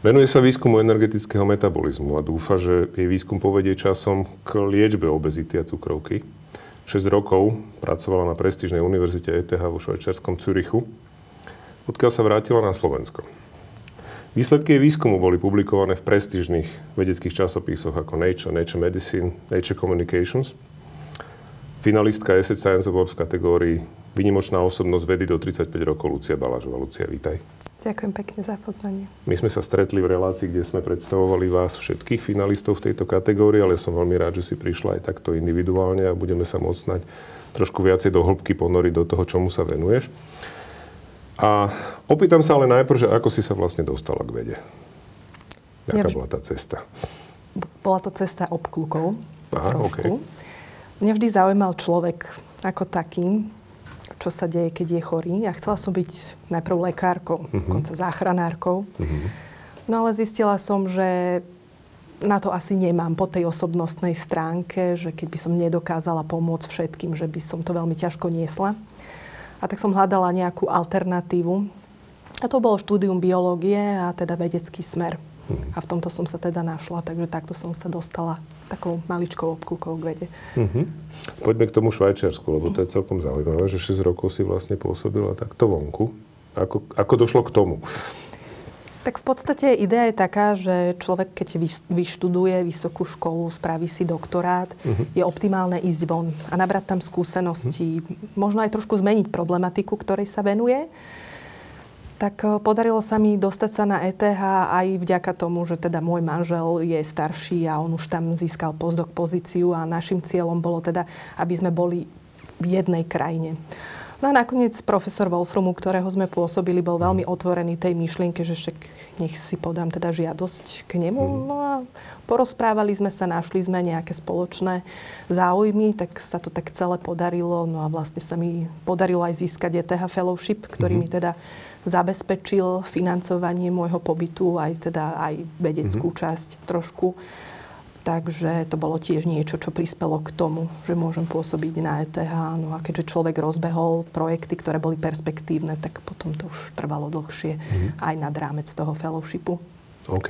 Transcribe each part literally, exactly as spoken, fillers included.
Venuje sa výskumu energetického metabolizmu a dúfa, že jej výskum povedie časom k liečbe obezity a cukrovky. šesť rokov pracovala na prestížnej univerzite é té há vo švajčiarskom Zürichu, odkiaľ sa vrátila na Slovensko. Výsledky jej výskumu boli publikované v prestížnych vedeckých časopisoch ako Nature, Nature Medicine, Nature Communications. Finalistka ESET Science Awards v kategórii Výnimočná osobnosť vedy do tridsaťpäť rokov Lucia Balážová. Lucia, vítaj. Ďakujem pekne za pozvanie. My sme sa stretli v relácii, kde sme predstavovali vás všetkých finalistov v tejto kategórii, ale som veľmi rád, že si prišla aj takto individuálne a budeme sa môcť snať trošku viacej do hĺbky ponoriť do toho, čomu sa venuješ. A opýtam sa ale najprv, že ako si sa vlastne dostala k vede? Aká ja vž... bola tá cesta? Bola to cesta obklukov. Aha, trošku. Okay. Mňa vždy zaujímal človek ako taký, čo sa deje, keď je chorý. Ja chcela som byť najprv lekárkou, uh-huh. dokonca záchranárkou. Uh-huh. No ale zistila som, že na to asi nemám po tej osobnostnej stránke, že keď by som nedokázala pomôcť všetkým, že by som to veľmi ťažko niesla. A tak som hľadala nejakú alternatívu. A to bolo štúdium biológie a teda vedecký smer. Uh-huh. A v tomto som sa teda našla, takže takto som sa dostala takou maličkou obklukou k vede. Uh-huh. Poďme k tomu Švajčiarsku, lebo to je celkom zaujímavé, že šesť rokov si vlastne pôsobila takto vonku. Ako, ako došlo k tomu? Tak v podstate idea je taká, že človek, keď vyštuduje vysokú školu, spraví si doktorát, uh-huh. je optimálne ísť von a nabrať tam skúsenosti, uh-huh. možno aj trošku zmeniť problematiku, ktorej sa venuje. Tak podarilo sa mi dostať sa na é té há aj vďaka tomu, že teda môj manžel je starší a on už tam získal postdoc pozíciu a našim cieľom bolo teda, aby sme boli v jednej krajine. No a nakoniec profesor Wolframu, ktorého sme pôsobili, bol veľmi otvorený tej myšlienke, že však nech si podám teda žiadosť k nemu. No a porozprávali sme sa, našli sme nejaké spoločné záujmy, tak sa to tak celé podarilo. No a vlastne sa mi podarilo aj získať é té há Fellowship, ktorý mi teda zabezpečil financovanie môjho pobytu, aj teda aj vedeckú časť trošku. Takže to bolo tiež niečo, čo prispelo k tomu, že môžem pôsobiť na é té há. No a keďže človek rozbehol projekty, ktoré boli perspektívne, tak potom to už trvalo dlhšie mm-hmm. aj nad rámec toho fellowshipu. OK.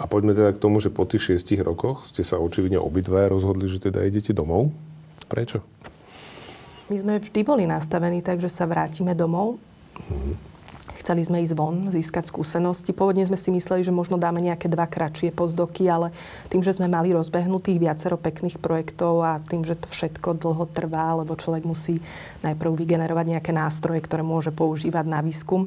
A poďme teda k tomu, že po tých šiestich rokoch ste sa očividne obidvaja rozhodli, že teda idete domov. Prečo? My sme vždy boli nastavení tak, že sa vrátime domov. Mm-hmm. Chceli sme ísť von, získať skúsenosti. Pôvodne sme si mysleli, že možno dáme nejaké dva kratšie postdoky, ale tým, že sme mali rozbehnutých viacero pekných projektov a tým, že to všetko dlho trvá, lebo človek musí najprv vygenerovať nejaké nástroje, ktoré môže používať na výskum,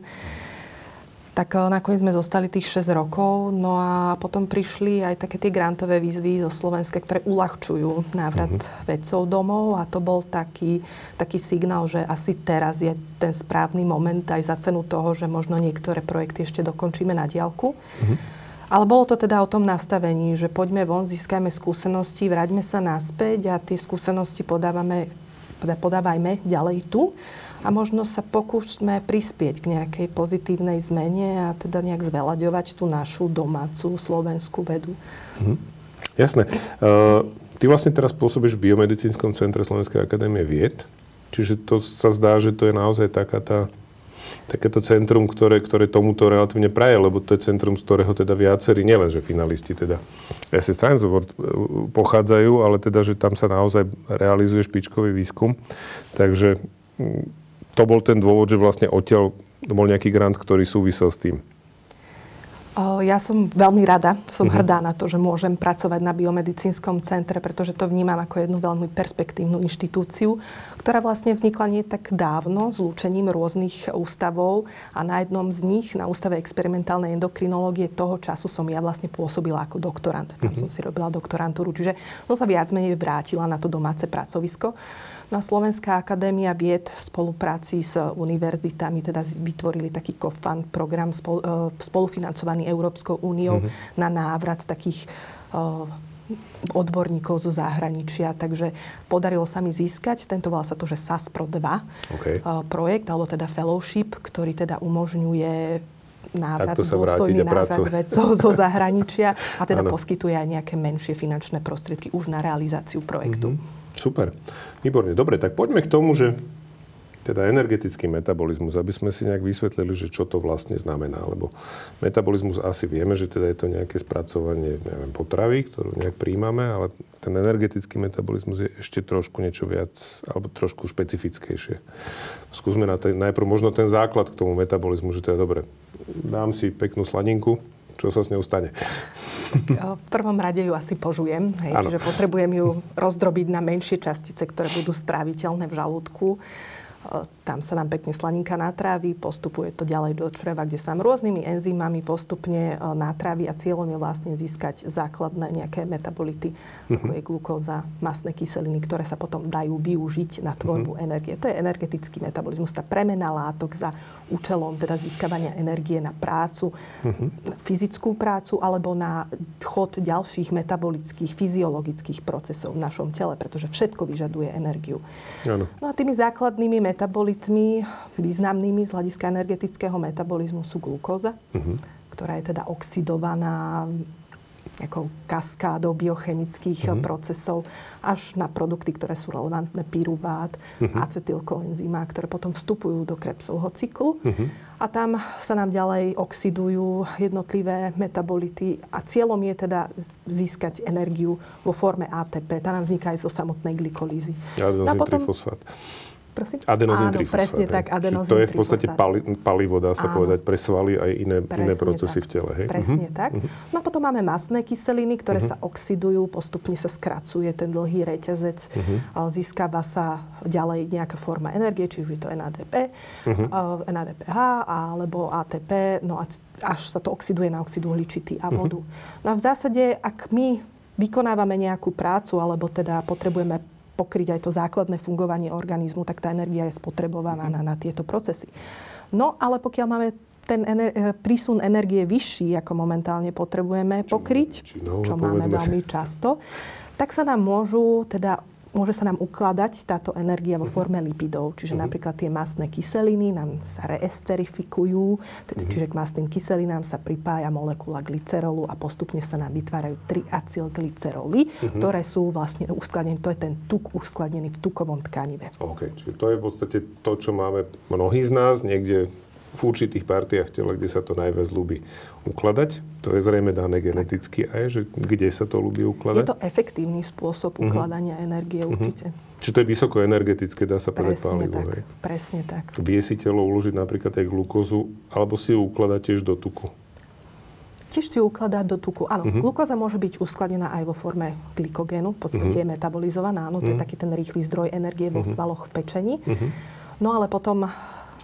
tak nakoniec sme zostali tých šesť rokov. No a potom prišli aj také tie grantové výzvy zo Slovenska, ktoré uľahčujú návrat mm-hmm. vedcov domov. A to bol taký, taký signál, že asi teraz je ten správny moment aj za cenu toho, že možno niektoré projekty ešte dokončíme na diaľku. Mm-hmm. Ale bolo to teda o tom nastavení, že poďme von, získajme skúsenosti, vráťme sa naspäť a tie skúsenosti podávame, podávajme ďalej tu. A možno sa pokúšme prispieť k nejakej pozitívnej zmene a teda nejak zvelaďovať tú našu domácu slovenskú vedu. Mhm. Jasné. Uh, ty vlastne teraz pôsobíš v Biomedicínskom centre Slovenskej akadémie vied. Čiže to sa zdá, že to je naozaj taká tá, takéto centrum, ktoré, ktoré tomuto relatívne praje, lebo to je centrum, z ktorého teda viacerí, nielen že finalisti teda ESET Science Award pochádzajú, ale teda, že tam sa naozaj realizuje špičkový výskum. Takže to bol ten dôvod, že vlastne odtiaľ bol nejaký grant, ktorý súvisel s tým. Ja som veľmi rada, som uh-huh. hrdá na to, že môžem pracovať na Biomedicínskom centre, pretože to vnímam ako jednu veľmi perspektívnu inštitúciu, ktorá vlastne vznikla nie tak dávno zlúčením rôznych ústavov a na jednom z nich, na Ústave experimentálnej endokrinológie, toho času som ja vlastne pôsobila ako doktorant. Tam uh-huh. som si robila doktorantúru, čiže som sa viac menej vrátila na to domáce pracovisko. No a Slovenská akadémia vied v spolupráci s univerzitami teda vytvorili taký co-fund program spol, spolufinancovaný Európskou úniou mm-hmm. na návrat takých uh, odborníkov zo zahraničia. Takže podarilo sa mi získať, tento volá sa to, že SASPRO dva okay. uh, projekt, alebo teda fellowship, ktorý teda umožňuje návrat, dôstojný návrat vedcov zo zahraničia a teda ano. Poskytuje aj nejaké menšie finančné prostriedky už na realizáciu projektu. Mm-hmm. Super. Výborne. Dobre, tak poďme k tomu, že teda energetický metabolizmus, aby sme si nejak vysvetlili, že čo to vlastne znamená. Lebo metabolizmus asi vieme, že teda je to nejaké spracovanie, neviem, potravy, ktorú nejak príjmame, ale ten energetický metabolizmus je ešte trošku niečo viac, alebo trošku špecifickejšie. Skúsme na ten, najprv možno ten základ k tomu metabolizmu, že to je dobre. Dám si peknú slaninku, čo sa s ňou stane? Tak, v prvom rade ju asi požujem, hej, čiže potrebujem ju rozdrobiť na menšie častice, ktoré budú stráviteľné v žalúdku. Tam sa nám pekne slaninka natrávi, postupuje to ďalej do čreva, kde sa nám rôznymi enzymami postupne natrávi a cieľom je vlastne získať základné nejaké metabolity, mm-hmm. ako je glukóza, masné kyseliny, ktoré sa potom dajú využiť na tvorbu mm-hmm. energie. To je energetický metabolizmus, tá premena látok za účelom teda získavania energie na prácu, mm-hmm. na fyzickú prácu alebo na chod ďalších metabolických, fyziologických procesov v našom tele, pretože všetko vyžaduje energiu. Ano. No a tými základnými metabolitmi metabolitmi významnými z hľadiska energetického metabolizmu sú glukóza, uh-huh. ktorá je teda oxidovaná nejakou kaskádou biochemických uh-huh. procesov až na produkty, ktoré sú relevantné, pyruvát, uh-huh. acetylkoenzýma, ktoré potom vstupujú do Krebsovho cyklu. Uh-huh. A tam sa nám ďalej oxidujú jednotlivé metabolity a cieľom je teda získať energiu vo forme á té pé. Tá nám vzniká aj zo samotnej glykolízy. Adenozíntrifosfát. Prosím? Adenozíntrifosfát. Áno, presne tak, adenozíntrifosfát. To je v podstate pali, palivo, dá sa Áno. povedať, pre svaly aj iné, iné procesy tak. v tele. Hej? Presne uh-huh. tak. Uh-huh. No a potom máme masné kyseliny, ktoré uh-huh. sa oxidujú, postupne sa skracuje ten dlhý reťazec, uh-huh. získava sa ďalej nejaká forma energie, či už je to en á dé pé, uh-huh. en á dé pé há alebo á té pé, no a až sa to oxiduje na oxid uhličitý a vodu. Uh-huh. No a v zásade, ak my vykonávame nejakú prácu, alebo teda potrebujeme pokryť aj to základné fungovanie organizmu, tak tá energia je spotrebovaná na tieto procesy. No, ale pokiaľ máme ten ener- prísun energie vyšší, ako momentálne potrebujeme pokryť, čo, čo máme veľmi často, tak sa nám môžu, teda, môže sa nám ukladať táto energia vo forme lipidov. Čiže uh-huh. napríklad tie masné kyseliny nám sa reesterifikujú, teda, uh-huh. čiže k masným kyselinám sa pripája molekula glycerolu a postupne sa nám vytvárajú triacylglyceroly, uh-huh. ktoré sú vlastne uskladené, to je ten tuk uskladený v tukovom tkanive. OK, čiže to je v podstate to, čo máme mnohí z nás niekde v určitých partiách tela, kde sa to najviac ľúbi ukladať. To je zrejme dané geneticky aj, že kde sa to ľúbi ukladať. Je to efektívny spôsob ukladania uh-huh. energie určite. Uh-huh. Čiže to je vysokoenergetické, dá sa povedať palivo. Presne tak, presne tak. Vie si telo uložiť napríklad aj glukózu, alebo si ju ukladať tiež do tuku. Tiež si ju ukladať do tuku. Áno, uh-huh. glukóza môže byť uskladená aj vo forme glykogénu, v podstate uh-huh. je metabolizovaná, áno, to uh-huh. je taký ten rýchly zdroj energie vo uh-huh. svaloch v pečení. Uh-huh. No ale potom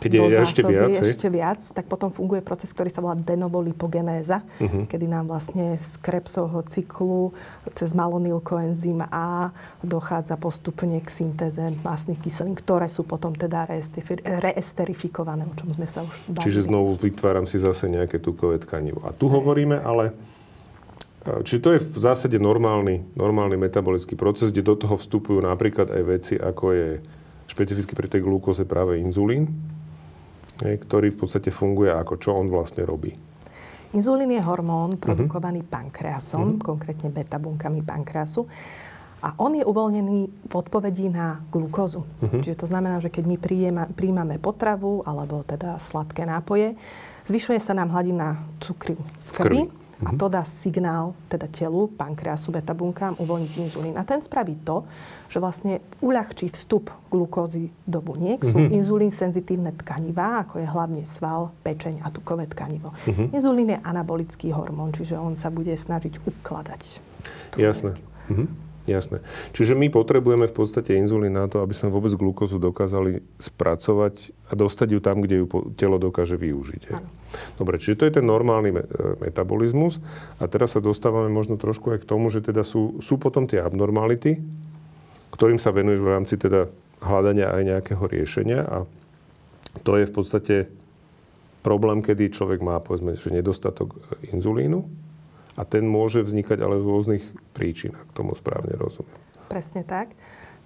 keď je ešte viac, ešte viac, tak potom funguje proces, ktorý sa volá de novo lipogenéza, uh-huh. kedy nám vlastne z Krebsovho cyklu cez malonylkoenzym A dochádza postupne k syntéze masných kyselín, ktoré sú potom teda reesterifikované, o čom sme sa už bavili. Čiže znovu vytváram si zase nejaké tukové tkanivo. A tu Presne. hovoríme, ale čiže to je v zásade normálny, normálny metabolický proces, kde do toho vstupujú napríklad aj veci, ako je špecificky pri tej glukóze práve inzulín, ktorý v podstate funguje ako čo on vlastne robí. Inzulín je hormón produkovaný uh-huh. pankreasom, uh-huh. konkrétne beta-bunkami pankreasu. A on je uvoľnený v odpovedi na glukózu. Uh-huh. Čiže to znamená, že keď my prijema, príjmame potravu alebo teda sladké nápoje, zvyšuje sa nám hladina cukru v krvi. Uh-huh. A to dá signál teda telu, pankreasu, beta-bunkám uvoľniť inzulín. A ten spraví to, že vlastne uľahčí vstup glukózy do buniek. Sú mm-hmm. inzulín-senzitívne tkanivá, ako je hlavne sval, pečeň a tukové tkanivo. Mm-hmm. Inzulín je anabolický hormón, čiže on sa bude snažiť ukladať. Jasné. Mm-hmm. Jasné. Čiže my potrebujeme v podstate inzulín na to, aby sme vôbec glukózu dokázali spracovať a dostať ju tam, kde ju telo dokáže využiť. Áno. Dobre, čiže to je ten normálny metabolizmus. A teraz sa dostávame možno trošku aj k tomu, že teda sú, sú potom tie abnormality, ktorým sa venuješ v rámci teda hľadania aj nejakého riešenia a to je v podstate problém, kedy človek má povedzme, že nedostatok inzulínu a ten môže vznikať ale z rôznych príčin, ak tomu správne rozumiem. Presne tak.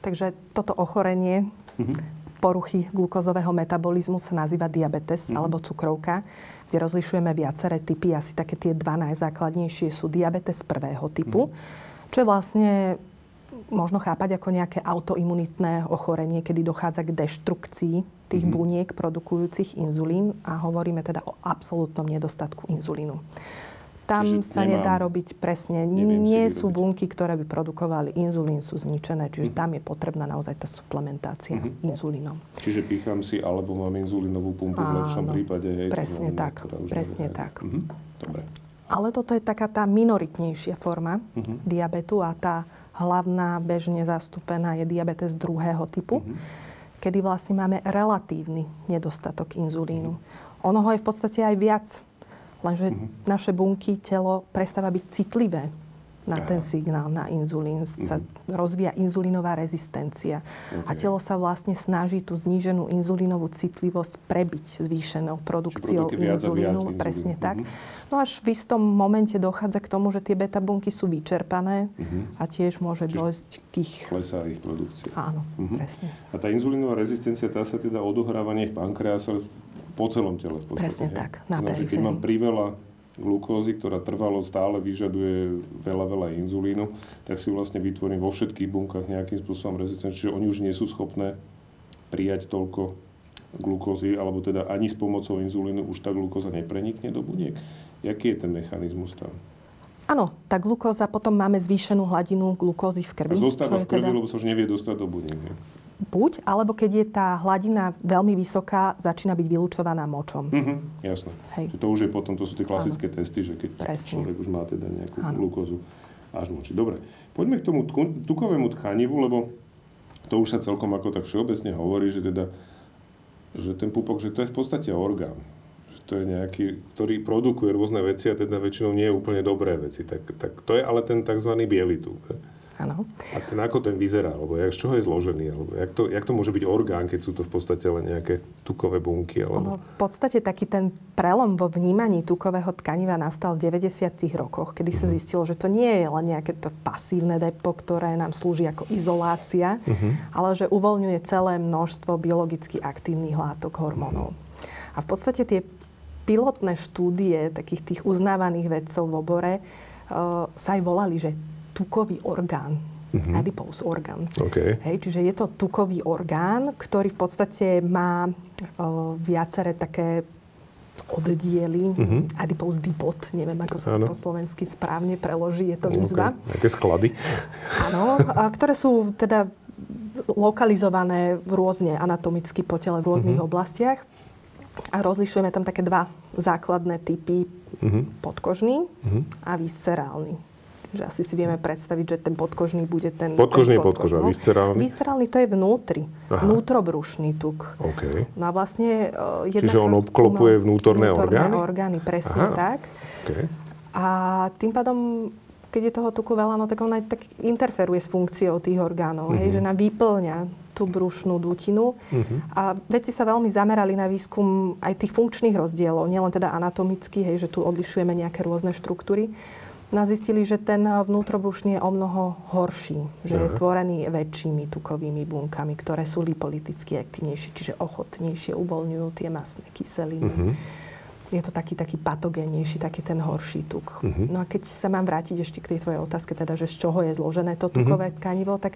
Takže toto ochorenie mm-hmm. poruchy glukózového metabolizmu sa nazýva diabetes mm-hmm. alebo cukrovka, kde rozlišujeme viaceré typy. Asi také tie dva najzákladnejšie sú diabetes prvého typu, mm-hmm. čo je vlastne možno chápať ako nejaké autoimunitné ochorenie, kedy dochádza k deštrukcii tých mm-hmm. buniek produkujúcich inzulín a hovoríme teda o absolútnom nedostatku inzulínu. Tam čiže sa nemám, nedá robiť presne. Neviem, nie sú bunky, ktoré by produkovali inzulín, sú zničené. Čiže mm-hmm. tam je potrebná naozaj tá suplementácia mm-hmm. inzulínom. Čiže pícham si, alebo mám inzulínovú pumpu v lepšom prípade. Hej, presne mám, tak. Presne neviem. tak. Mm-hmm. Dobre. Ale toto je taká tá minoritnejšia forma mm-hmm. diabetu a tá hlavná bežne zastúpená je diabetes druhého typu, mm-hmm. kedy vlastne máme relatívny nedostatok inzulínu. Mm-hmm. Ono ho je v podstate aj viac. Lenže mm-hmm. naše bunky, telo prestáva byť citlivé na Aha. ten signál, na inzulín. Sa mm-hmm. rozvíja inzulínová rezistencia. Okay. A telo sa vlastne snaží tú zníženú inzulínovú citlivosť prebiť zvýšenou produkciou inzulínu. Presne mm-hmm. tak. No až v istom momente dochádza k tomu, že tie beta bunky sú vyčerpané mm-hmm. a tiež môže Čiže dôjsť k ich... klesá ich produkcia. Áno, mm-hmm. presne. A tá inzulínová rezistencia, tá sa teda odohráva nie v pankrease, po celom tele. V Presne hej. tak, na periférii. Keď mám priveľa glukózy, ktorá trvalo stále vyžaduje veľa, veľa inzulínu, tak si vlastne vytvorím vo všetkých bunkách nejakým spôsobom rezistenciu. Čiže oni už nie sú schopné prijať toľko glukózy, alebo teda ani s pomocou inzulínu už tá glukóza neprenikne do buniek. Jaký je ten mechanizmus tam? Áno, tá glukóza, potom máme zvýšenú hladinu glukózy v krvi. A zostáva v krvi, teda... lebo sa už nevie dostať do buniek. Ne? Buď, alebo keď je tá hladina veľmi vysoká, začína byť vylučovaná močom. Mm-hmm, jasné. Hej. To už je potom, to sú tie klasické ano. testy, že keď Presne. človek už má teda nejakú ano. glukózu až moči. Dobre, poďme k tomu tukovému tkanivu, lebo to už sa celkom ako tak všeobecne hovorí, že teda, že ten pupok, že to je v podstate orgán. Že to je nejaký, ktorý produkuje rôzne veci a teda väčšinou nie je úplne dobré veci. Tak, tak to je ale ten tzv. biely tuk. Áno. A ten, ako ten vyzerá? Alebo jak, z čoho je zložený? Alebo jak, to, jak to môže byť orgán, keď sú to v podstate len nejaké tukové bunky? Alebo... No, v podstate taký ten prelom vo vnímaní tukového tkaniva nastal v deväťdesiatych rokoch, kedy uh-huh. sa zistilo, že to nie je len nejaké to pasívne depo, ktoré nám slúži ako izolácia, uh-huh. ale že uvoľňuje celé množstvo biologicky aktívnych látok, hormónov. Uh-huh. A v podstate tie pilotné štúdie takých tých uznávaných vedcov v obore e, sa aj volali, že tukový orgán, mm-hmm. adipose orgán. Okay. Hej, čiže je to tukový orgán, ktorý v podstate má o, viaceré také oddiely, mm-hmm. adipose dipot, neviem, ako sa to po slovensky správne preloží, je to výzva. Okay. Také sklady. Áno, ktoré sú teda lokalizované rôzne anatomicky po tele v rôznych mm-hmm. oblastiach. A rozlišujeme tam také dva základné typy, mm-hmm. podkožný mm-hmm. a viscerálny. Že asi si vieme predstaviť, že ten podkožný bude ten... Podkožný je podkoža, viscerálny? Viscerálny to je vnútri. Aha. Vnútrobrušný tuk. OK. No a vlastne... Uh, Čiže on obklopuje vnútorné, vnútorné orgány? orgány, presne Aha. tak. Okay. A tým pádom, keď je toho tuku veľa, no tak on aj tak interferuje s funkciou tých orgánov. Mm-hmm. Hej, že nám vyplňa tú brušnú dutinu. Uh-huh. A vedci sa veľmi zamerali na výskum aj tých funkčných rozdielov, nielen teda anatomicky, hej, že tu odlišujeme nejaké rôzne štruktúry. No a zistili, že ten vnútrobrušný je o mnoho horší, že Aha. je tvorený väčšími tukovými bunkami, ktoré sú lipolyticky aktívnejšie, čiže ochotnejšie uvoľňujú tie mastné kyseliny. Uh-huh. Je to taký, taký patogénnejší, taký ten horší tuk. Uh-huh. No a keď sa mám vrátiť ešte k tej tvojej otázke, teda, že z čoho je zložené to tukové uh-huh. tkanivo, tak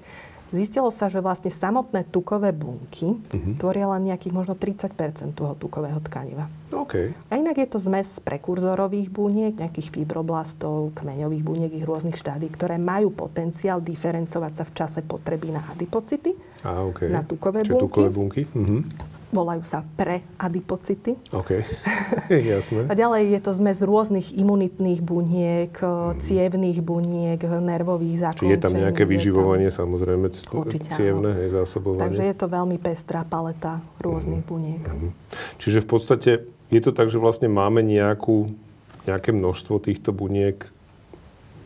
zistilo sa, že vlastne samotné tukové bunky uh-huh. tvoria len nejakých možno tridsať percent toho tukového tkaniva. Okay. A inak je to zmes prekurzorových buniek, nejakých fibroblastov, kmeňových buniek, ich rôznych štádí, ktoré majú potenciál diferencovať sa v čase potreby na adipocity, ah, okay. na tukové Čiže bunky. Tukové bunky? Uh-huh. Volajú sa preadipocity. OK, jasné. A ďalej je to zmes rôznych imunitných buniek, mm. cievnych buniek, nervových zákončení. Čiže je tam nejaké vyživovanie, tam... samozrejme, c- Určite, cievne, hej, zásobovanie. Takže je to veľmi pestrá paleta rôznych mm. buniek. Mm. Čiže v podstate je to tak, že vlastne máme nejakú, nejaké množstvo týchto buniek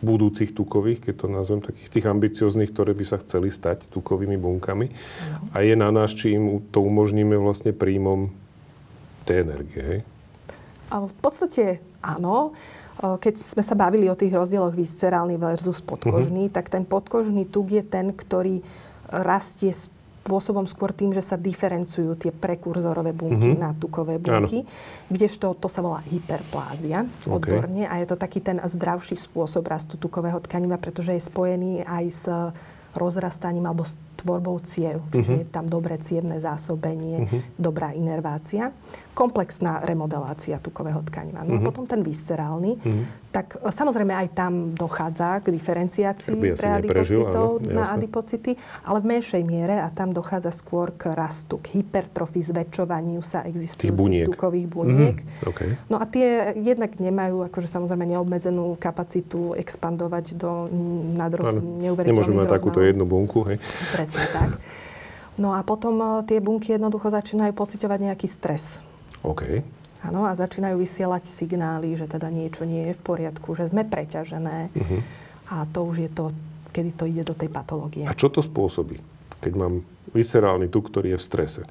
budúcich tukových, keď to nazvem, takých tých ambicioznych, ktoré by sa chceli stať tukovými bunkami. No. A je na nás, či im to umožníme vlastne príjmom tej energie, hej? A v podstate áno. Keď sme sa bavili o tých rozdieloch viscerálny versus podkožný, uh-huh. tak ten podkožný tuk je ten, ktorý rastie spôsobom skôr tým, že sa diferencujú tie prekurzorové bunky mm-hmm. na tukové bunky, Áno. kdežto to sa volá hyperplázia odborne okay. a je to taký ten zdravší spôsob rastu tukového tkaniva, pretože je spojený aj s rozrastaním alebo s tvorbou ciev. Čiže uh-huh. je tam dobré cievne zásobenie, uh-huh. dobrá inervácia. Komplexná remodelácia tukového tkaniva. No uh-huh. potom ten viscerálny. Uh-huh. Tak samozrejme aj tam dochádza k diferenciácii preadipocitov na jasne. Adipocity, ale v menšej miere a tam dochádza skôr k rastu, k hypertrofii, zväčšovaniu sa existujúcich tukových buniek. Mm, okay. No a tie jednak nemajú akože samozrejme neobmedzenú kapacitu expandovať do nadroz... neuveriteľných rozmerov. Nemôžu mať takúto jednu bunku, hej? Presne tak. No a potom tie bunky jednoducho začínajú pociťovať nejaký stres. OK. Áno, a začínajú vysielať signály, že teda niečo nie je v poriadku, že sme preťažené. Uh-huh. A to už je to, kedy to ide do tej patológie. A čo to spôsobí, keď mám viscerálny tuk, ktorý je v strese?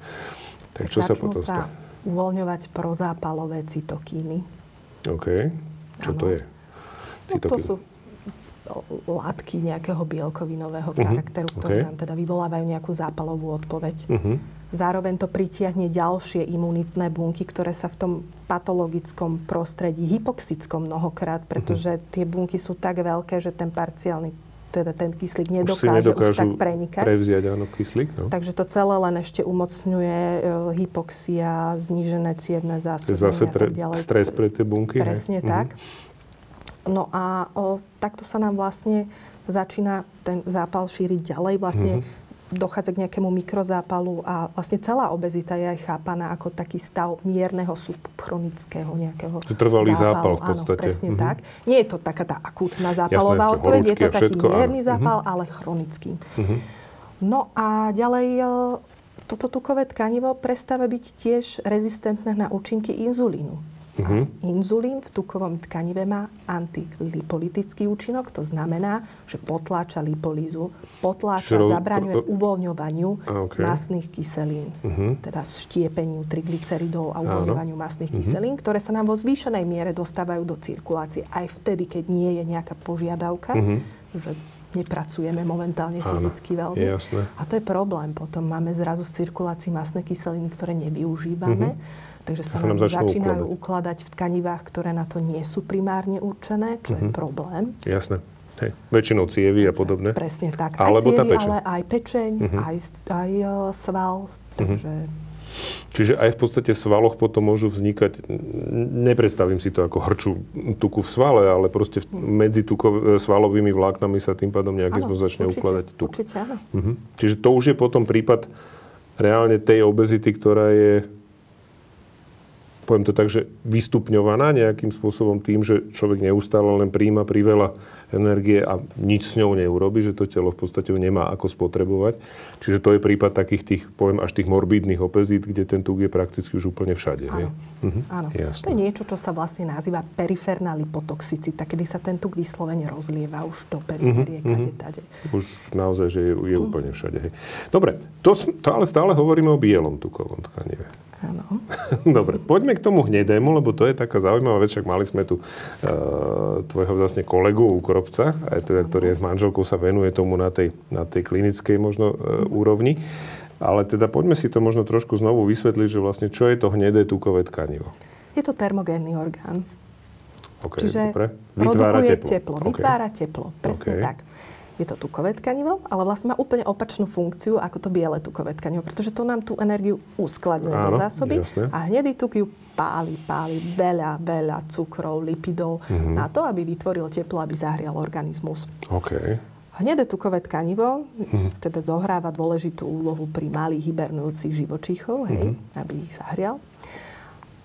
Tak, tak čo sa potom stane? Začnú sa uvoľňovať prozápalové cytokíny. OK. Čo ano. To je? Cytokín. No, to sú látky nejakého bielkovinového uh-huh. charakteru, ktoré okay. nám teda vyvolávajú nejakú zápalovú odpoveď. Uh-huh. Zároveň to pritiahne ďalšie imunitné bunky, ktoré sa v tom patologickom prostredí, hypoxickom mnohokrát, pretože tie bunky sú tak veľké, že ten parciálny, teda ten kyslík nedokáže už, už tak prenikať. Prevziať, áno, kyslík, no. Takže to celé len ešte umocňuje e, hypoxia, znížené cievne zásoby. Zase tre- stres pre tie bunky. Presne ne? Tak. Mm-hmm. No a o, takto sa nám vlastne začína ten zápal šíriť ďalej vlastne mm-hmm. dochádza k nejakému mikrozápalu a vlastne celá obezita je aj chápaná ako taký stav mierneho subchronického nejakého trvalý zápal, zápal v podstate. Áno, presne mm-hmm. tak. Nie je to taká tá akútna zápalová odpoveď, je to taký všetko, mierny áno. zápal, mm-hmm. ale chronický. Mm-hmm. No a ďalej toto tukové tkanivo prestáva byť tiež rezistentné na účinky inzulínu. Uh-huh. Inzulín v tukovom tkanive má antilipolytický účinok, to znamená, že potláča lipolízu, potláča, Čero... zabraňuje uvoľňovaniu okay. masných kyselín, uh-huh. teda štiepením triglyceridov a uvoľňovaniu uh-huh. masných kyselín, ktoré sa nám vo zvýšenej miere dostávajú do cirkulácie aj vtedy, keď nie je nejaká požiadavka, uh-huh. že nepracujeme momentálne áno, fyzicky veľmi. Jasné. A to je problém. Potom máme zrazu v cirkulácii masné kyseliny, ktoré nevyužívame. Mm-hmm. Takže sa nám začínajú ukladať. ukladať v tkanivách, ktoré na to nie sú primárne určené, čo mm-hmm. je problém. Jasné. Hej. Väčšinou cievy a podobné. Presne tak. Alebo aj cievy, tá pečeň. Ale aj pečeň, mm-hmm. aj, aj sval. Takže... Mm-hmm. Čiže aj v podstate v svaloch potom môžu vznikať, nepredstavím si to ako hrču tuku v svale, ale proste v, medzi tukov, svalovými vláknami sa tým pádom nejakým spôsobom začne určite, ukladať tuk. Určite, áno. Mhm. Čiže to už je potom prípad reálne tej obezity, ktorá je, poviem to tak, že vystupňovaná nejakým spôsobom tým, že človek neustále len príjma priveľa energie a nič s ňou neurobi, že to telo v podstate nemá ako spotrebovať. Čiže to je prípad takých tých, poviem, až tých morbidných obezít, kde ten tuk je prakticky už úplne všade. Áno. Mhm. Áno. To je niečo, čo sa vlastne nazýva periferná lipotoxicita, kedy sa ten tuk vyslovene rozlieva už do periférie, mhm. kade tade. Už naozaj, že je, je mhm. úplne všade. Hej. Dobre, to, to ale stále hovoríme o bielom tukovom tkanive. Áno. Dobre, poďme k tomu hnedému, lebo to je taká zaujímavá vec, však mali sme tu uh, tvojho vlastne kolegu u Krebsa, aj teda, ktorý s manželkou sa venuje tomu na tej, na tej klinickej možno uh, úrovni. Ale teda poďme si to možno trošku znovu vysvetliť, že vlastne čo je to hnedé tukové tkanivo? Je to termogénny orgán. Okay, čiže vytvára teplo. teplo. Okay. Vytvára teplo, presne okay. tak. Je to tukové tkanivo, ale vlastne má úplne opačnú funkciu ako to biele tukové tkanivo, pretože to nám tú energiu uskladňuje do zásoby jasne. A hnedý tuk ju páli, páli veľa, veľa cukrov, lipidov mm-hmm. na to, aby vytvoril teplo, aby zahrial organizmus. Okay. Hnedé tukové tkanivo mm-hmm. teda zohráva dôležitú úlohu pri malých hibernujúcich živočíchov, hej, mm-hmm. aby ich zahrial.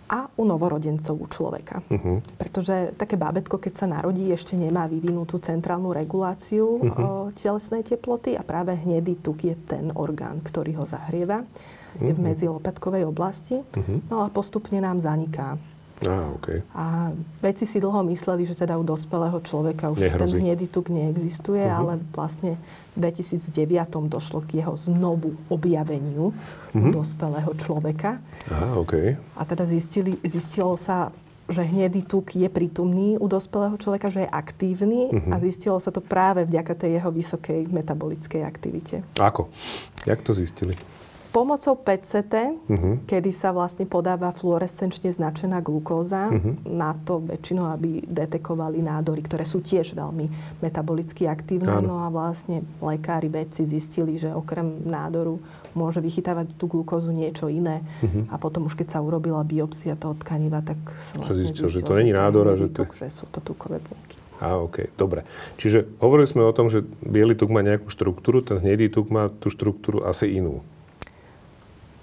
A u novorodencov, u človeka. Uh-huh. Pretože také bábätko, keď sa narodí, ešte nemá vyvinutú centrálnu reguláciu uh-huh. telesnej teploty a práve hnedý tuk je ten orgán, ktorý ho zahrieva. Uh-huh. Je v medzilopatkovej oblasti. Uh-huh. No a postupne nám zaniká. Ah, okay. A vedci si dlho mysleli, že teda u dospelého človeka už nehrozí. Ten hnedý tuk neexistuje, uh-huh. ale vlastne v dvetisícdeväť došlo k jeho znovu objaveniu uh-huh. u dospelého človeka. Ah, okay. A teda zistili, zistilo sa, že hnedý tuk je prítomný u dospelého človeka, že je aktívny uh-huh. a zistilo sa to práve vďaka tej jeho vysokej metabolickej aktivite. Ako? Jak to zistili? Pomocou pé cé té, uh-huh. kedy sa vlastne podáva fluorescenčne značená glukóza uh-huh. na to väčšinou, aby detekovali nádory, ktoré sú tiež veľmi metabolicky aktívne. Áno. No a vlastne lekári, vedci zistili, že okrem nádoru môže vychytávať tú glukózu niečo iné. Uh-huh. A potom už keď sa urobila biopsia toho tkaniva, tak sa vlastne zistil, že to není nádor, že, to... že sú to tukové bunky. Á, ah, OK, dobre. Čiže hovorili sme o tom, že biely tuk má nejakú štruktúru, ten hnedý tuk má tú štruktúru asi inú.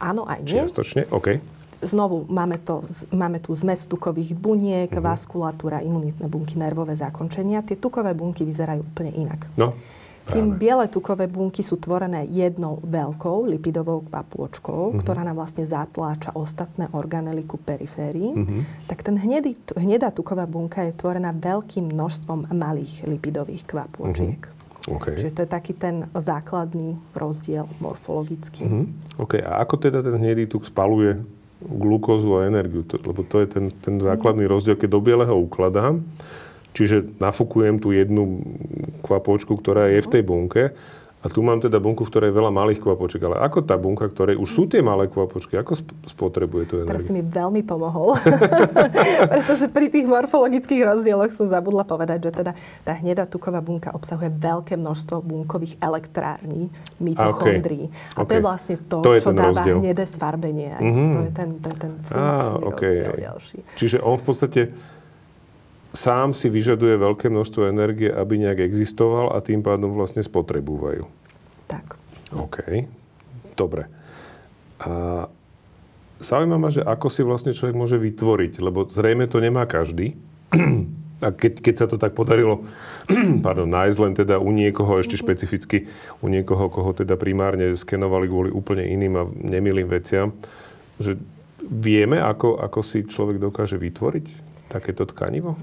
Áno, aj nie. Čiastočne, OK. Znovu, máme, to, máme tu zmes tukových buniek, mm-hmm. vaskulatúra, imunitné bunky, nervové zakončenia. Tie tukové bunky vyzerajú úplne inak. No, Kým biele tukové bunky sú tvorené jednou veľkou lipidovou kvapôčkou, mm-hmm. ktorá nám vlastne zatláča ostatné organely ku periférii, mm-hmm. tak ten hnedý, hnedá tuková bunka je tvorená veľkým množstvom malých lipidových kvapôčiek. Mm-hmm. Okay. Čiže to je taký ten základný rozdiel morfologický. Mm-hmm. OK. A ako teda ten hnedý tuk spaluje glukózu a energiu? To, lebo to je ten, ten základný rozdiel, keď do bieleho ukladám. Čiže nafúkujem tú jednu kvapočku, ktorá je v tej bunke. A tu mám teda bunku, v ktorej je veľa malých kvapoček. Ale ako tá bunka, ktorej už sú tie malé kvapočky, ako spotrebuje tú energiu? Teraz si mi veľmi pomohol. Pretože pri tých morfologických rozdieloch som zabudla povedať, že teda tá hnedá tuková bunka obsahuje veľké množstvo bunkových elektrární, mitochondrií. Okay. A to okay. je vlastne to, to je čo dáva rozdiel. Hnedé sfarbenie. Mm-hmm. To je ten, ten, ten funkčný ah, okay. rozdiel ďalší. Čiže on v podstate... sám si vyžaduje veľké množstvo energie, aby nejak existoval a tým pádom vlastne spotrebúvajú. Tak. OK. Dobre. A zaujíma ma, že ako si vlastne človek môže vytvoriť, lebo zrejme to nemá každý. A keď, keď sa to tak podarilo pardon, nájsť len teda u niekoho ešte špecificky, u niekoho, koho teda primárne skenovali kvôli úplne iným a nemilým veciam, že vieme, ako, ako si človek dokáže vytvoriť takéto tkanivo?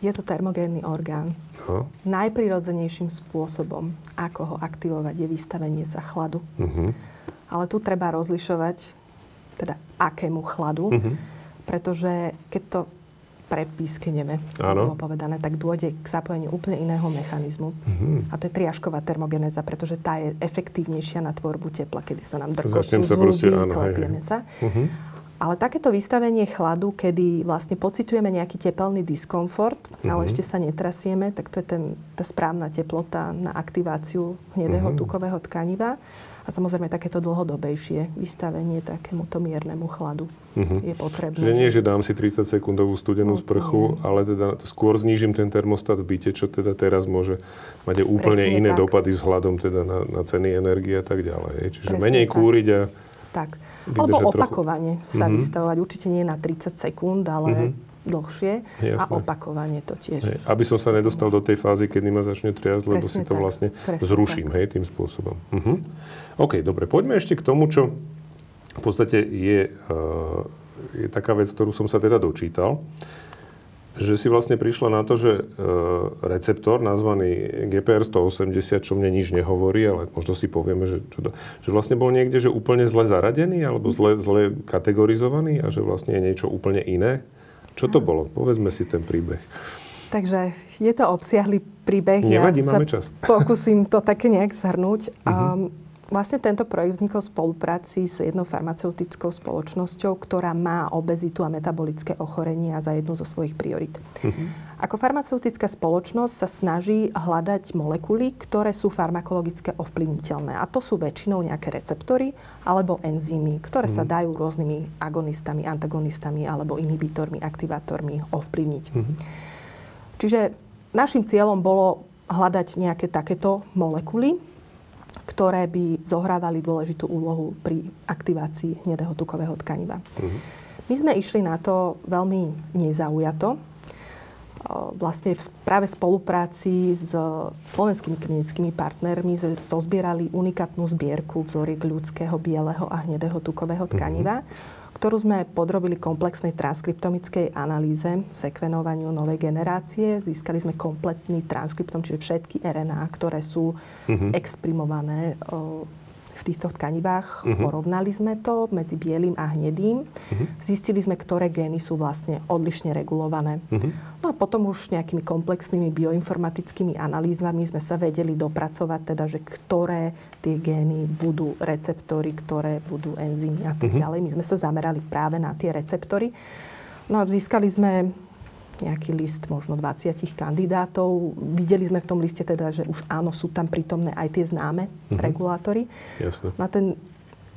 Je to termogénny orgán. No. Najprirodzenejším spôsobom, ako ho aktivovať, je vystavenie sa chladu. Uh-huh. Ale tu treba rozlišovať, teda akému chladu, uh-huh. pretože keď to prepískneme, ako bolo povedané, tak dôjde k zapojeniu úplne iného mechanizmu. Uh-huh. A to je triažková termogenéza, pretože tá je efektívnejšia na tvorbu tepla, kedy sa nám drkocú zuby, klepieme sa. Uh-huh. Ale takéto vystavenie chladu, kedy vlastne pociťujeme nejaký tepelný diskomfort, mm-hmm. ale ešte sa netrasieme, tak to je ten, tá správna teplota na aktiváciu hnedého mm-hmm. tukového tkaniva. A samozrejme takéto dlhodobejšie vystavenie takémuto miernemu chladu mm-hmm. je potrebné. Že nie, že dám si tridsaťsekundovú studenú no, sprchu, nie. Ale teda skôr znížim ten termostat v byte, čo teda teraz môže mať úplne presne iné tak. Dopady s hľadom teda na, na ceny energie a tak ďalej. Čiže presne menej tak. Kúriť a... Tak. Alebo opakovane trochu. Sa mm-hmm. vystavovať. Určite nie na tridsať sekúnd, ale mm-hmm. dlhšie. Jasné. A opakovane to tiež. Hej. Aby som sa nedostal do tej fázy, kedy ma začne triasť, lebo si to tak. Vlastne presne zruším hej, tým spôsobom. Mm-hmm. OK, dobre. Poďme ešte k tomu, čo v podstate je, uh, je taká vec, ktorú som sa teda dočítal. Že si vlastne prišla na to, že e, receptor nazvaný G P R sto osemdesiat, čo mne nič nehovorí, ale možno si povieme, že, čo to, že vlastne bol niekde že úplne zle zaradený alebo zle, zle kategorizovaný a že vlastne je niečo úplne iné. Čo to Aj. Bolo? Povedzme si ten príbeh. Takže je to obsiahly príbeh. Nevadí, ja máme čas. Pokúsim to tak nejak zhrnúť. Uh-huh. Um, Vlastne tento projekt vznikol v spolupráci s jednou farmaceutickou spoločnosťou, ktorá má obezitu a metabolické ochorenia za jednu zo svojich priorit. Uh-huh. Ako farmaceutická spoločnosť sa snaží hľadať molekuly, ktoré sú farmakologicky ovplyvniteľné. A to sú väčšinou nejaké receptory alebo enzymy, ktoré uh-huh. sa dajú rôznymi agonistami, antagonistami alebo inhibitormi, aktivátormi ovplyvniť. Uh-huh. Čiže našim cieľom bolo hľadať nejaké takéto molekuly, ktoré by zohrávali dôležitú úlohu pri aktivácii hnedého tukového tkaniva. Uh-huh. My sme išli na to veľmi nezaujato. Vlastne v práve spolupráci s slovenskými klinickými partnermi zozbierali unikátnu zbierku vzoriek ľudského bieleho a hnedého tukového tkaniva, uh-huh. ktorú sme podrobili komplexnej transkriptomickej analýze, sekvenovaniu novej generácie. Získali sme kompletný transkriptom, čiže všetky er en á, ktoré sú uh-huh. exprimované o, v v týchto tkanivách. Uh-huh. Porovnali sme to medzi bielým a hnedým. Uh-huh. Zistili sme, ktoré gény sú vlastne odlišne regulované. Uh-huh. No a potom už nejakými komplexnými bioinformatickými analýzami sme sa vedeli dopracovať, teda, že ktoré tie gény budú receptory, ktoré budú enzymy a tak ďalej. My sme sa zamerali práve na tie receptory. No a získali sme nejaký list možno dvadsať kandidátov. Videli sme v tom liste teda, že už áno, sú tam prítomné aj tie známe uh-huh. regulátory. Jasne. Na ten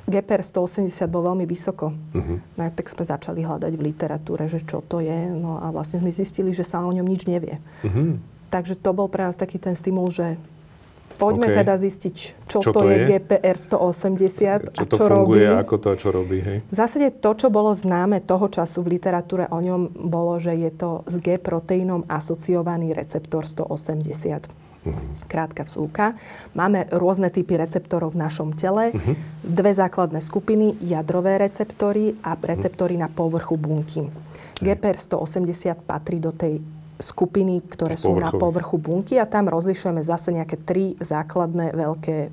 gé pé er stoosemdesiat bol veľmi vysoko. Uh-huh. No tak sme začali hľadať v literatúre, že čo to je. No a vlastne sme zistili, že sa o ňom nič nevie. Uh-huh. Takže to bol pre nás taký ten stimul, že poďme okay. teda zistiť, čo, čo to, to je G P R stoosemdesiat čo a čo funguje, robí. Ako to a čo robí, hej? V zásade to, čo bolo známe toho času v literatúre o ňom, bolo, že je to s G-proteínom asociovaný receptor stoosemdesiat. Uh-huh. Krátka vzúka. Máme rôzne typy receptorov v našom tele. Uh-huh. Dve základné skupiny, jadrové receptory a receptory uh-huh. na povrchu bunky. Uh-huh. G P R stoosemdesiat patrí do tej skupiny, ktoré sú na povrchu bunky a tam rozlišujeme zase nejaké tri základné veľké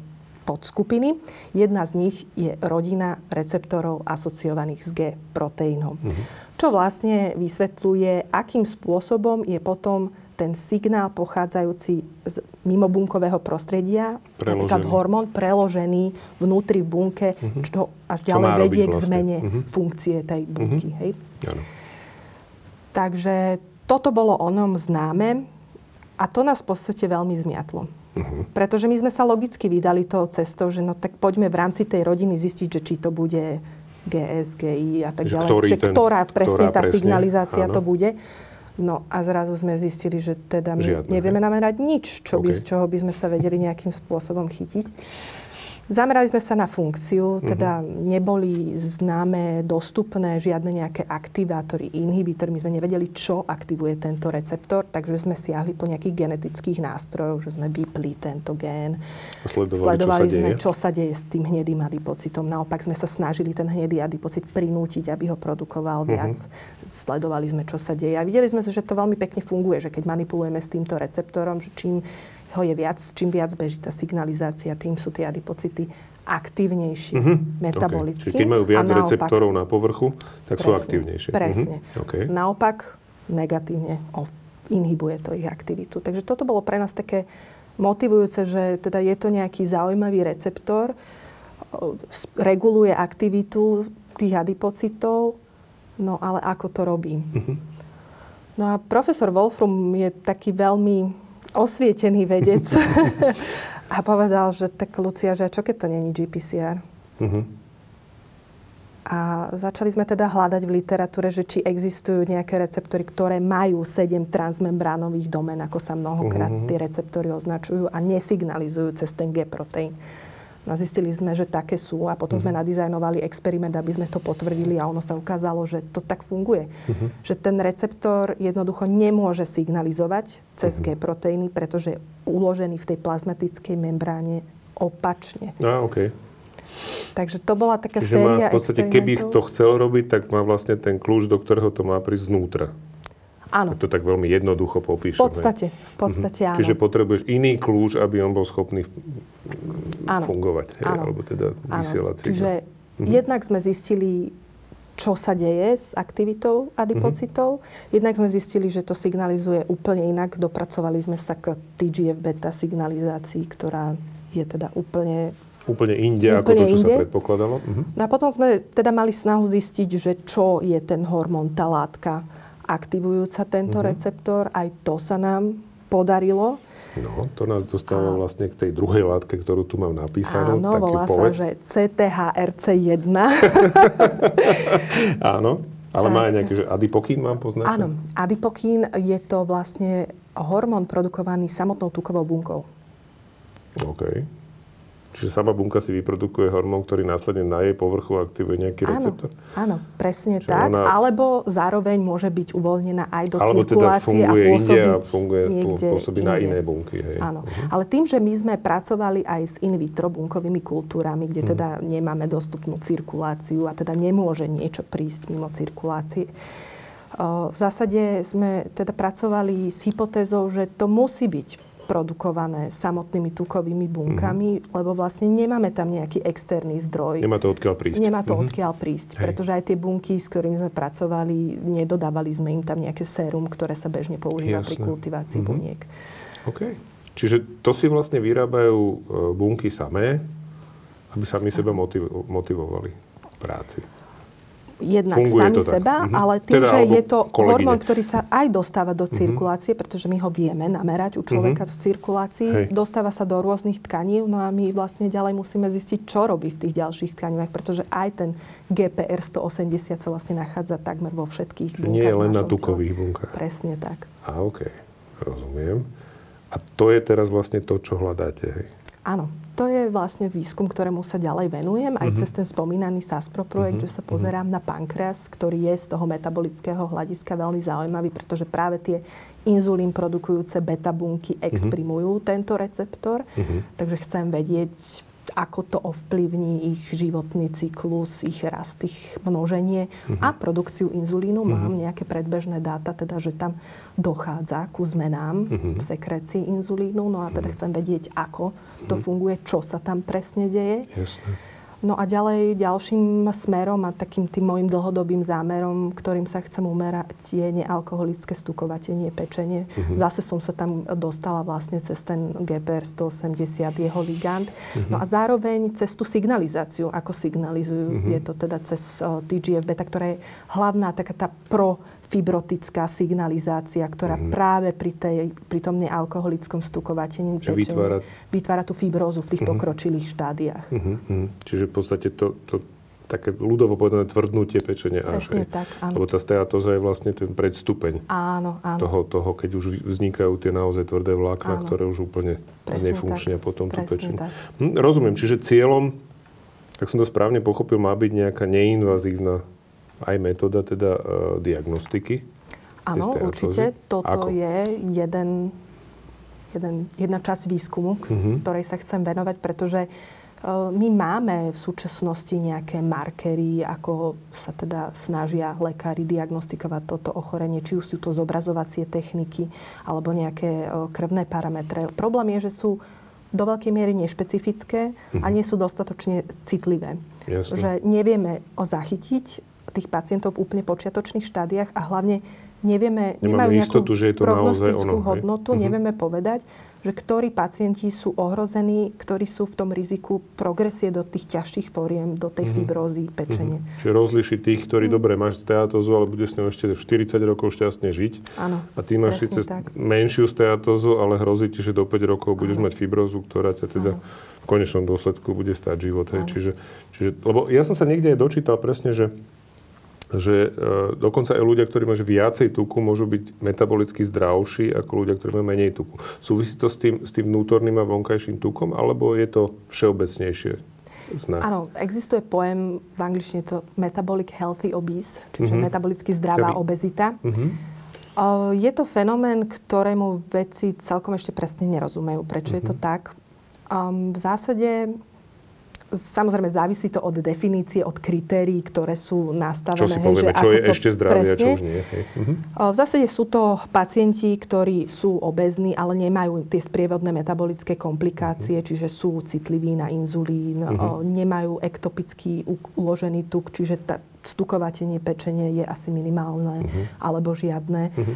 podskupiny. Jedna z nich je rodina receptorov asociovaných s G-proteínom. Mm-hmm. Čo vlastne vysvetľuje, akým spôsobom je potom ten signál pochádzajúci z mimobunkového prostredia, napríklad hormón, preložený vnútri v bunke, mm-hmm. čo až ďalej čo vedie vlastne k zmene mm-hmm. funkcie tej bunky. Mm-hmm. Hej? Ano. Takže toto bolo o ňom známe a to nás v podstate veľmi zmiatlo. Uh-huh. Pretože my sme sa logicky vydali tou cestou, že no tak poďme v rámci tej rodiny zistiť, že či to bude G S, G I a tak že ďalej. Že ten, ktorá presne ktorá tá presne, signalizácia áno. to bude. No a zrazu sme zistili, že teda my žiadne, nevieme namerať nič, čo okay. by, čoho by sme sa vedeli nejakým spôsobom chytiť. Zamerali sme sa na funkciu, teda uh-huh. neboli známe, dostupné žiadne nejaké aktivátory, inhibítory. My sme nevedeli, čo aktivuje tento receptor, takže sme siahli po nejakých genetických nástrojoch, že sme vypli tento gén. Sledovali, Sledovali čo sme, deje. čo sa deje s tým hnedým adipocitom. Naopak sme sa snažili ten hnedý adipocit prinútiť, aby ho produkoval viac. Uh-huh. Sledovali sme, čo sa deje. A videli sme, že to veľmi pekne funguje, že keď manipulujeme s týmto receptorom, že čím ho je viac, čím viac beží tá signalizácia, tým sú tie adipocity aktívnejšie uh-huh. metabolicky. Okay. Čiže keď majú viac naopak receptorov na povrchu, tak presne, sú aktívnejšie. Presne. Uh-huh. Okay. Naopak negatívne inhibuje to ich aktivitu. Takže toto bolo pre nás také motivujúce, že teda je to nejaký zaujímavý receptor, reguluje aktivitu tých adipocitov, no ale ako to robí. Uh-huh. No a profesor Wolfram je taký veľmi osvietený vedec a povedal, že tak Lucia, že čo keď to není G P C R? Uh-huh. A začali sme teda hľadať v literatúre, že či existujú nejaké receptory, ktoré majú sedem transmembránových domén, ako sa mnohokrát uh-huh. tie receptory označujú a nesignalizujú cez ten G-proteín. No zistili sme, že také sú a potom uh-huh. sme nadizajnovali experiment, aby sme to potvrdili a ono sa ukázalo, že to tak funguje. Uh-huh. Že ten receptor jednoducho nemôže signalizovať cez uh-huh. G-proteíny, pretože je uložený v tej plazmatickej membráne opačne. Á, okej. Okay. Takže to bola taká Čiže séria má v podstate, experimentov. Keby to chcel robiť, tak má vlastne ten kľúč, do ktorého to má prísť znútra. Áno. To tak veľmi jednoducho popíšeme. V podstate, v podstate uh-huh. áno. Čiže potrebuješ iný kľúč, aby on bol schopný áno. fungovať. Hej, áno. Alebo teda vysielať signál. Čiže uh-huh. jednak sme zistili, čo sa deje s aktivitou adipocitov. Uh-huh. Jednak sme zistili, že to signalizuje úplne inak. Dopracovali sme sa k T G F beta signalizácii, ktorá je teda úplne Úplne inde, ako to, čo inde. sa predpokladalo. Uh-huh. No a potom sme teda mali snahu zistiť, že čo je ten hormón, tá látka aktivujúca tento uh-huh. receptor. Aj to sa nám podarilo. No, to nás dostáva a vlastne k tej druhej látke, ktorú tu mám napísanú. Áno, tak volá sa, že C T H R C jeden. Áno, ale a má aj nejaký, že adipokín mám poznačený? Áno, adipokín je to vlastne hormón produkovaný samotnou tukovou bunkou. OK. Čiže sama bunka si vyprodukuje hormón, ktorý následne na jej povrchu aktivuje nejaký áno, receptor? Áno, presne Čiže tak. Ona alebo zároveň môže byť uvoľnená aj do alebo cirkulácie teda a pôsobiť a funguje, niekde pôsobí inde. Na iné bunky. Hej. Áno, uh-huh. ale tým, že my sme pracovali aj s in vitro bunkovými kultúrami, kde uh-huh. teda nemáme dostupnú cirkuláciu a teda nemôže niečo prísť mimo cirkulácie, v zásade sme teda pracovali s hypotézou, že to musí byť produkované samotnými tukovými bunkami, mm-hmm. lebo vlastne nemáme tam nejaký externý zdroj. Nemá to odkiaľ prísť. Nemá to mm-hmm. odkiaľ prísť, Hej. pretože aj tie bunky, s ktorými sme pracovali, nedodávali sme im tam nejaké sérum, ktoré sa bežne používa Jasne. pri kultivácii mm-hmm. buniek. OK. Čiže to si vlastne vyrábajú bunky samé, aby sami seba motiv- motivovali v práci. Jednak Funguje sami seba, tak. ale tým, teda, že je to kolegyne. hormón, ktorý sa aj dostáva do cirkulácie, uh-huh. pretože my ho vieme namerať u človeka uh-huh. v cirkulácii, Hej. dostáva sa do rôznych tkaní, no a my vlastne ďalej musíme zistiť, čo robí v tých ďalších tkanivách, pretože aj ten G P R sto osemdesiat sa vlastne nachádza takmer vo všetkých bunkách. Nie len na tukových bunkách. Presne tak. A okej, okay. rozumiem. A to je teraz vlastne to, čo hľadáte, hej? Áno. To je vlastne výskum, ktorému sa ďalej venujem, aj mm-hmm. cez ten spomínaný SASPRO projekt, mm-hmm. že sa pozerám mm-hmm. na pankreas, ktorý je z toho metabolického hľadiska veľmi zaujímavý, pretože práve tie inzulín produkujúce beta-bunky exprimujú mm-hmm. tento receptor, mm-hmm. takže chcem vedieť, ako to ovplyvní ich životný cyklus, ich rast, ich množenie mm-hmm. a produkciu inzulínu. Mm-hmm. Mám nejaké predbežné dáta, teda, že tam dochádza ku zmenám mm-hmm. v sekrecii inzulínu, no a teda mm-hmm. chcem vedieť, ako to funguje, čo sa tam presne deje. Jasne. No a ďalej ďalším smerom a takým tým môjim dlhodobým zámerom, ktorým sa chcem umerať, je nealkoholické stukovatenie, pečenie. Mm-hmm. Zase som sa tam dostala vlastne cez ten G P R sto osemdesiat, jeho ligand. Mm-hmm. No a zároveň cez tú signalizáciu, ako signalizujú, mm-hmm. je to teda cez uh, T G F beta, ktorá je hlavná taká tá pro fibrotická signalizácia, ktorá mm-hmm. práve pri, tej, pri tom nealkoholickom stukovatení vytvára... vytvára tú fibrózu v tých mm-hmm. pokročilých štádiách. Mm-hmm. Čiže v podstate to, to také ľudovo povedané tvrdnutie pečenia. Presne až, tak, áno. Lebo tá steatóza je vlastne ten predstupeň áno, áno. Toho, toho, keď už vznikajú tie naozaj tvrdé vlákna, áno. ktoré už úplne znefunkčnia potom tú pečeň. Hm, rozumiem, čiže cieľom, ak som to správne pochopil, má byť nejaká neinvazívna aj metóda teda uh, diagnostiky? Áno, určite. Toto Ako? je jeden, jeden, jedna časť výskumu, uh-huh. ktorej sa chcem venovať, pretože uh, my máme v súčasnosti nejaké markery, ako sa teda snažia lekári diagnostikovať toto ochorenie, či už sú to zobrazovacie techniky alebo nejaké uh, krvné parametre. Problém je, že sú do veľkej miery nešpecifické uh-huh. a nie sú dostatočne citlivé. Jasne. Že nevieme ho zachytiť tých pacientov v úplne počiatočných štádiách a hlavne nevieme, nemajú nejakú istotu, že je to prognostickú ono, hodnotu, hej? Nevieme mm-hmm. povedať, že ktorí pacienti sú ohrození, ktorí sú v tom riziku progresie do tých ťažších fóriem, do tej mm-hmm. fibrózy pečene. Mm-hmm. Čiže rozliši tých, ktorí, mm-hmm. dobre, máš steatózu, ale budeš s ňou ešte štyridsať rokov šťastne žiť. Áno, a ty máš síce menšiu steatózu, ale hrozí ti, že do päť rokov Áno. budeš mať fibrózu, ktorá ťa teda Áno. v konečnom dôsledku bude stáť život. Hej? Čiže, čiže, lebo ja som sa niekde aj dočítal presne, že že e, dokonca aj ľudia, ktorí majú viacej tuku, môžu byť metabolicky zdravší ako ľudia, ktorí majú menej tuku. Súvisí to s tým, s tým vnútorným a vonkajším tukom, alebo je to všeobecnejšie? Zná. Áno, existuje pojem, v angličtine to metabolic healthy obese, čiže mm-hmm. metabolicky zdravá Keby. obezita. Mm-hmm. O, je to fenomén, ktorému vedci celkom ešte presne nerozumejú. Prečo mm-hmm. je to tak? Um, v zásade... Samozrejme, závisí to od definície, od kritérií, ktoré sú nastavené. Čo si povieme, hej, čo je ešte zdravie a čo už nie. Hej. Mhm. V zásade sú to pacienti, ktorí sú obezní, ale nemajú tie sprievodné metabolické komplikácie, mhm. čiže sú citliví na inzulín, mhm. nemajú ektopický uložený tuk, čiže tá stukovatenie, pečenie je asi minimálne, mhm. alebo žiadne. Mhm.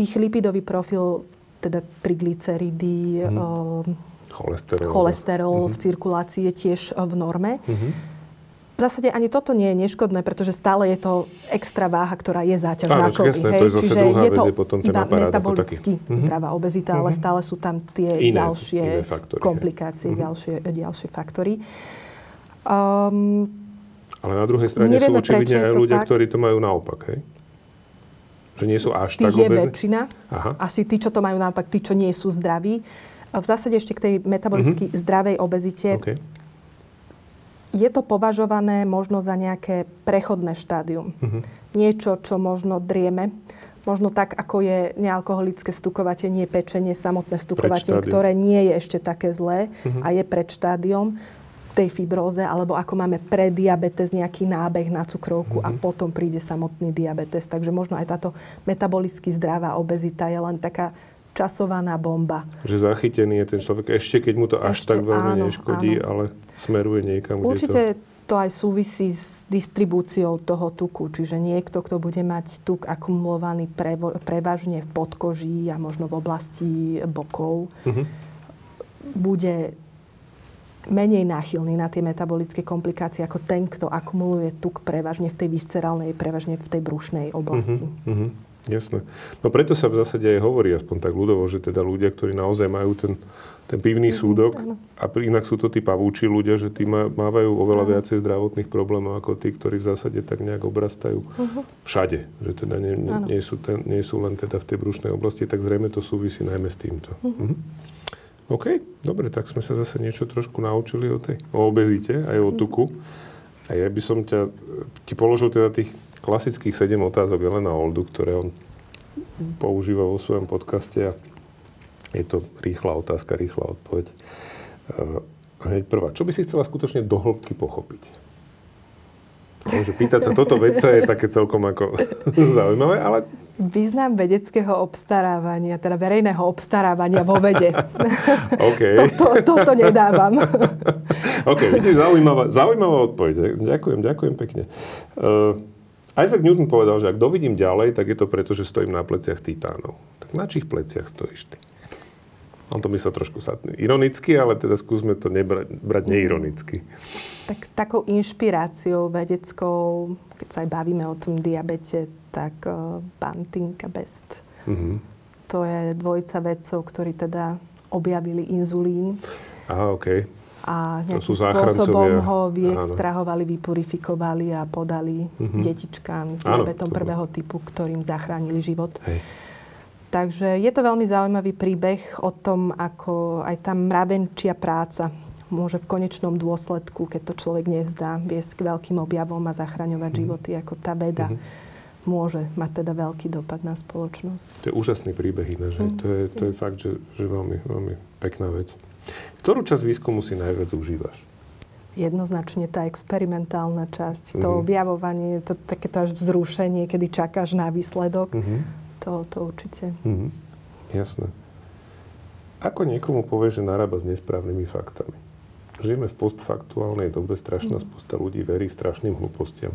Ich lipidový profil, teda triglyceridy, mhm. cholesterol, cholesterol v cirkulácii je tiež v norme. Mm-hmm. V zásade ani toto nie je neškodné, pretože stále je to extra váha, ktorá je záťaž na klby. Áno, to je zase druhá vec, je potom ten aparát ako taký. Čiže je to iba metabolicky zdravá obezita, mm-hmm. ale stále sú tam tie iné, ďalšie iné faktory, komplikácie, mm-hmm. ďalšie, ďalšie faktory. Um, ale na druhej strane sú očividne aj ľudia, tak, ktorí to majú naopak, hej? Že nie sú až tak obezní? Tých je väčšina. Aha. Asi tí, čo to majú naopak, tí, čo nie sú zdraví. V zásade ešte k tej metabolicky mm-hmm. zdravej obezite. Okay. Je to považované možno za nejaké prechodné štádium. Mm-hmm. Niečo, čo možno drieme. Možno tak, ako je nealkoholické stukovatenie, pečenie, samotné stukovatenie, ktoré nie je ešte také zlé mm-hmm. a je pred štádiom tej fibróze, alebo ako máme prediabetes, nejaký nábeh na cukrovku mm-hmm. a potom príde samotný diabetes. Takže možno aj táto metabolicky zdravá obezita je len taká časovaná bomba. Že zachytený je ten človek, ešte keď mu to až ešte, tak veľmi áno, neškodí, áno. ale smeruje niekam, kde určite to... to aj súvisí s distribúciou toho tuku. Čiže niekto, kto bude mať tuk akumulovaný prevo- prevažne v podkoží a možno v oblasti bokov, uh-huh. bude menej náchylný na tie metabolické komplikácie ako ten, kto akumuluje tuk prevažne v tej viscerálnej, prevažne v tej brušnej oblasti. Uh-huh. Uh-huh. Jasné. No preto sa v zásade aj hovorí, aspoň tak ľudovo, že teda ľudia, ktorí naozaj majú ten, ten pivný súdok, ano. A inak sú to tí pavúči ľudia, že tí mávajú oveľa ano. viacej zdravotných problémov ako tí, ktorí v zásade tak nejak obrastajú uh-huh. všade. Že teda nie, nie, nie, sú ten, nie sú len teda v tej brušnej oblasti, tak zrejme to súvisí najmä s týmto. Uh-huh. Uh-huh. OK, dobre, tak sme sa zase niečo trošku naučili o tej o obezite, aj o tuku. A ja by som ťa, ti položil teda tých klasických sedem otázok Elena Oldu, ktoré on používa vo svojom podcaste a je to rýchla otázka, rýchla odpoveď. Hneď prvá. Čo by si chcela skutočne do hĺbky pochopiť? Takže pýtať sa toto vedca je také celkom ako zaujímavé, ale... Význam vedeckého obstarávania, teda verejného obstarávania vo vede. Okay. Toto to, to, to nedávam. OK, vidíš, zaujímavá, zaujímavá odpoveď. Ďakujem, ďakujem pekne. Uh, Isaac Newton povedal, že ak dovidím ďalej, tak je to preto, že stojím na pleciach titánov. Tak na čích pleciach stojíš ty? On to myslel trošku ironicky, ale teda skúsme to nebra- brať neironicky. Tak takou inšpiráciou vedeckou, keď sa aj bavíme o tom diabete, tak uh, Banting a Best. Mm-hmm. To je dvojica vedcov, ktorí teda objavili inzulín. Aha, okej. Okay. A nejakým spôsobom ho vyextrahovali, vypurifikovali a podali mm-hmm. detičkám s diabetom áno, prvého typu, ktorým zachránili život. Hej. Takže je to veľmi zaujímavý príbeh o tom, ako aj tá mravenčia práca môže v konečnom dôsledku, keď to človek nevzdá, viesť k veľkým objavom a zachraňovať mm-hmm. životy, ako tá veda mm-hmm. môže mať teda veľký dopad na spoločnosť. To je úžasný príbeh ináč. Mm-hmm. To, je, to je fakt, že, že veľmi, veľmi pekná vec. Ktorú časť výskumu si najviac užívaš? Jednoznačne tá experimentálna časť, to mm-hmm. objavovanie, to takéto až vzrušenie, kedy čakáš na výsledok, mm-hmm. to, to určite. Mm-hmm. Jasné. Ako niekomu povieš, že narába s nesprávnymi faktami? Žijeme v postfaktuálnej dobe, strašná mm-hmm. spústa ľudí verí strašným hlúpostiam.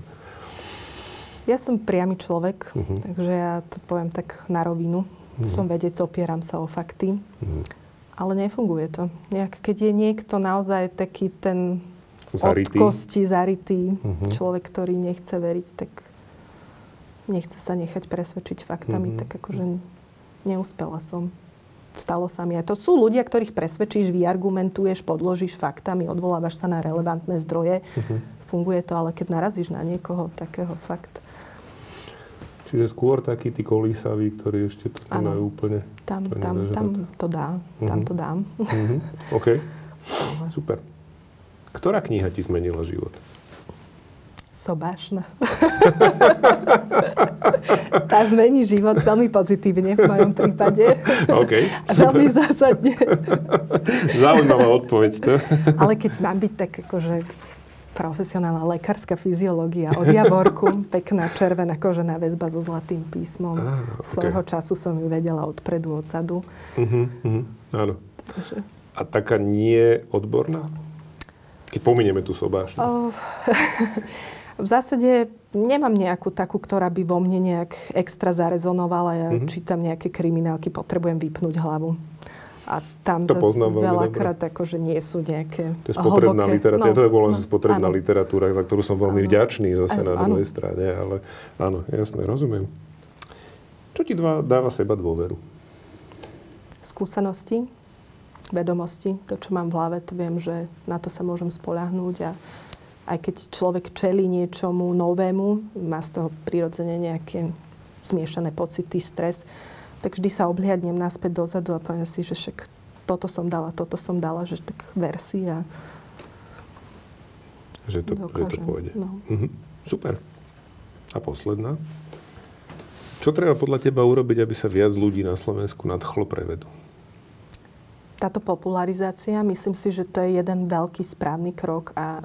Ja som priamy človek, mm-hmm. takže ja to poviem tak na rovinu. Mm-hmm. Som vedec, opieram sa o fakty. Mm-hmm. Ale nefunguje to. Nejak, keď je niekto naozaj taký ten zarytý. Od kosti zarytý uh-huh. človek, ktorý nechce veriť, tak nechce sa nechať presvedčiť faktami, uh-huh. tak akože neúspela som. Stalo sa mi. A to sú ľudia, ktorých presvedčíš, vyargumentuješ, podložíš faktami, odvolávaš sa na relevantné zdroje. Uh-huh. Funguje to, ale keď narazíš na niekoho takého fakt... Čiže skôr takí tí kolísaví, ktorí ešte to nemajú úplne... Tam, tam, tam to dá. Uh-huh. Tam to dám. Uh-huh. OK. Super. Ktorá kniha ti zmenila život? Sobášna. Tá zmení život veľmi pozitívne v mojom prípade. OK. Veľmi zásadne. Zaujímavá odpoveď to. Ale keď mám byť tak akože... profesionálna lekárska fyziológia od Javorku, pekná červená kožená väzba so zlatým písmom. Ah, okay. Svojho času som ju vedela odpredu, odsadu. Uh-huh, uh-huh. Áno. Takže. A taká nie odborná? Keď pominieme tú sobášnu. Oh. V zásade nemám nejakú takú, ktorá by vo mne nejak extra zarezonovala. Ja uh-huh. čítam nejaké kriminálky, potrebujem vypnúť hlavu. A tam to zase veľakrát akože nie sú nejaké hlboké... To je spotrebná hlboké, literatúra. No, ja to je volám, no, že spotrebná áno. literatúra, za ktorú som veľmi áno. vďačný zase áno, na druhej áno. strane. Ale áno, jasné, rozumiem. Čo ti dva dáva seba dôveru? Skúsenosti, vedomosti. To, čo mám v hlave, to viem, že na to sa môžem spoľahnúť. A aj keď človek čelí niečomu novému, má z toho prirodzene nejaké zmiešané pocity, stres, tak vždy sa obliadnem naspäť dozadu a poviem si, že však toto som dala, toto som dala, že tak ver si a že to, že to pôjde. No. Mhm. Super. A posledná. Čo treba podľa teba urobiť, aby sa viac ľudí na Slovensku nadchlo pre vedu? Táto popularizácia, myslím si, že to je jeden veľký správny krok a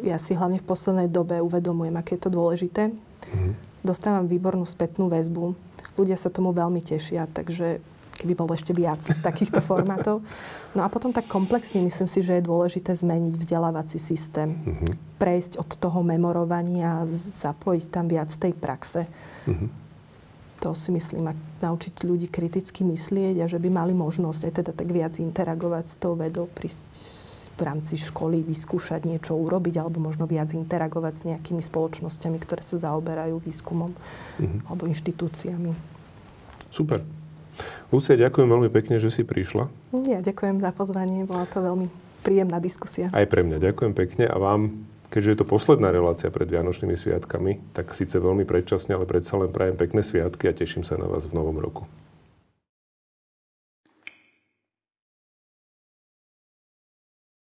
ja si hlavne v poslednej dobe uvedomujem, aké je to dôležité. Mhm. Dostávam výbornú spätnú väzbu. Ľudia sa tomu veľmi tešia, takže keby bolo ešte viac takýchto formátov. No a potom tak komplexne myslím si, že je dôležité zmeniť vzdelávací systém. Uh-huh. Prejsť od toho memorovania a zapojiť tam viac tej praxe. Uh-huh. To si myslím, ak naučiť ľudí kriticky myslieť a že by mali možnosť aj teda tak viac interagovať s tou vedou, prísť v rámci školy vyskúšať niečo urobiť alebo možno viac interagovať s nejakými spoločnosťami, ktoré sa zaoberajú výskumom uh-huh. alebo inštitúciami. Super. Lucia, ďakujem veľmi pekne, že si prišla. Ja ďakujem za pozvanie, bola to veľmi príjemná diskusia. Aj pre mňa ďakujem pekne a vám, keďže je to posledná relácia pred Vianočnými sviatkami, tak síce veľmi predčasne, ale predsa len prajem pekné sviatky a teším sa na vás v novom roku.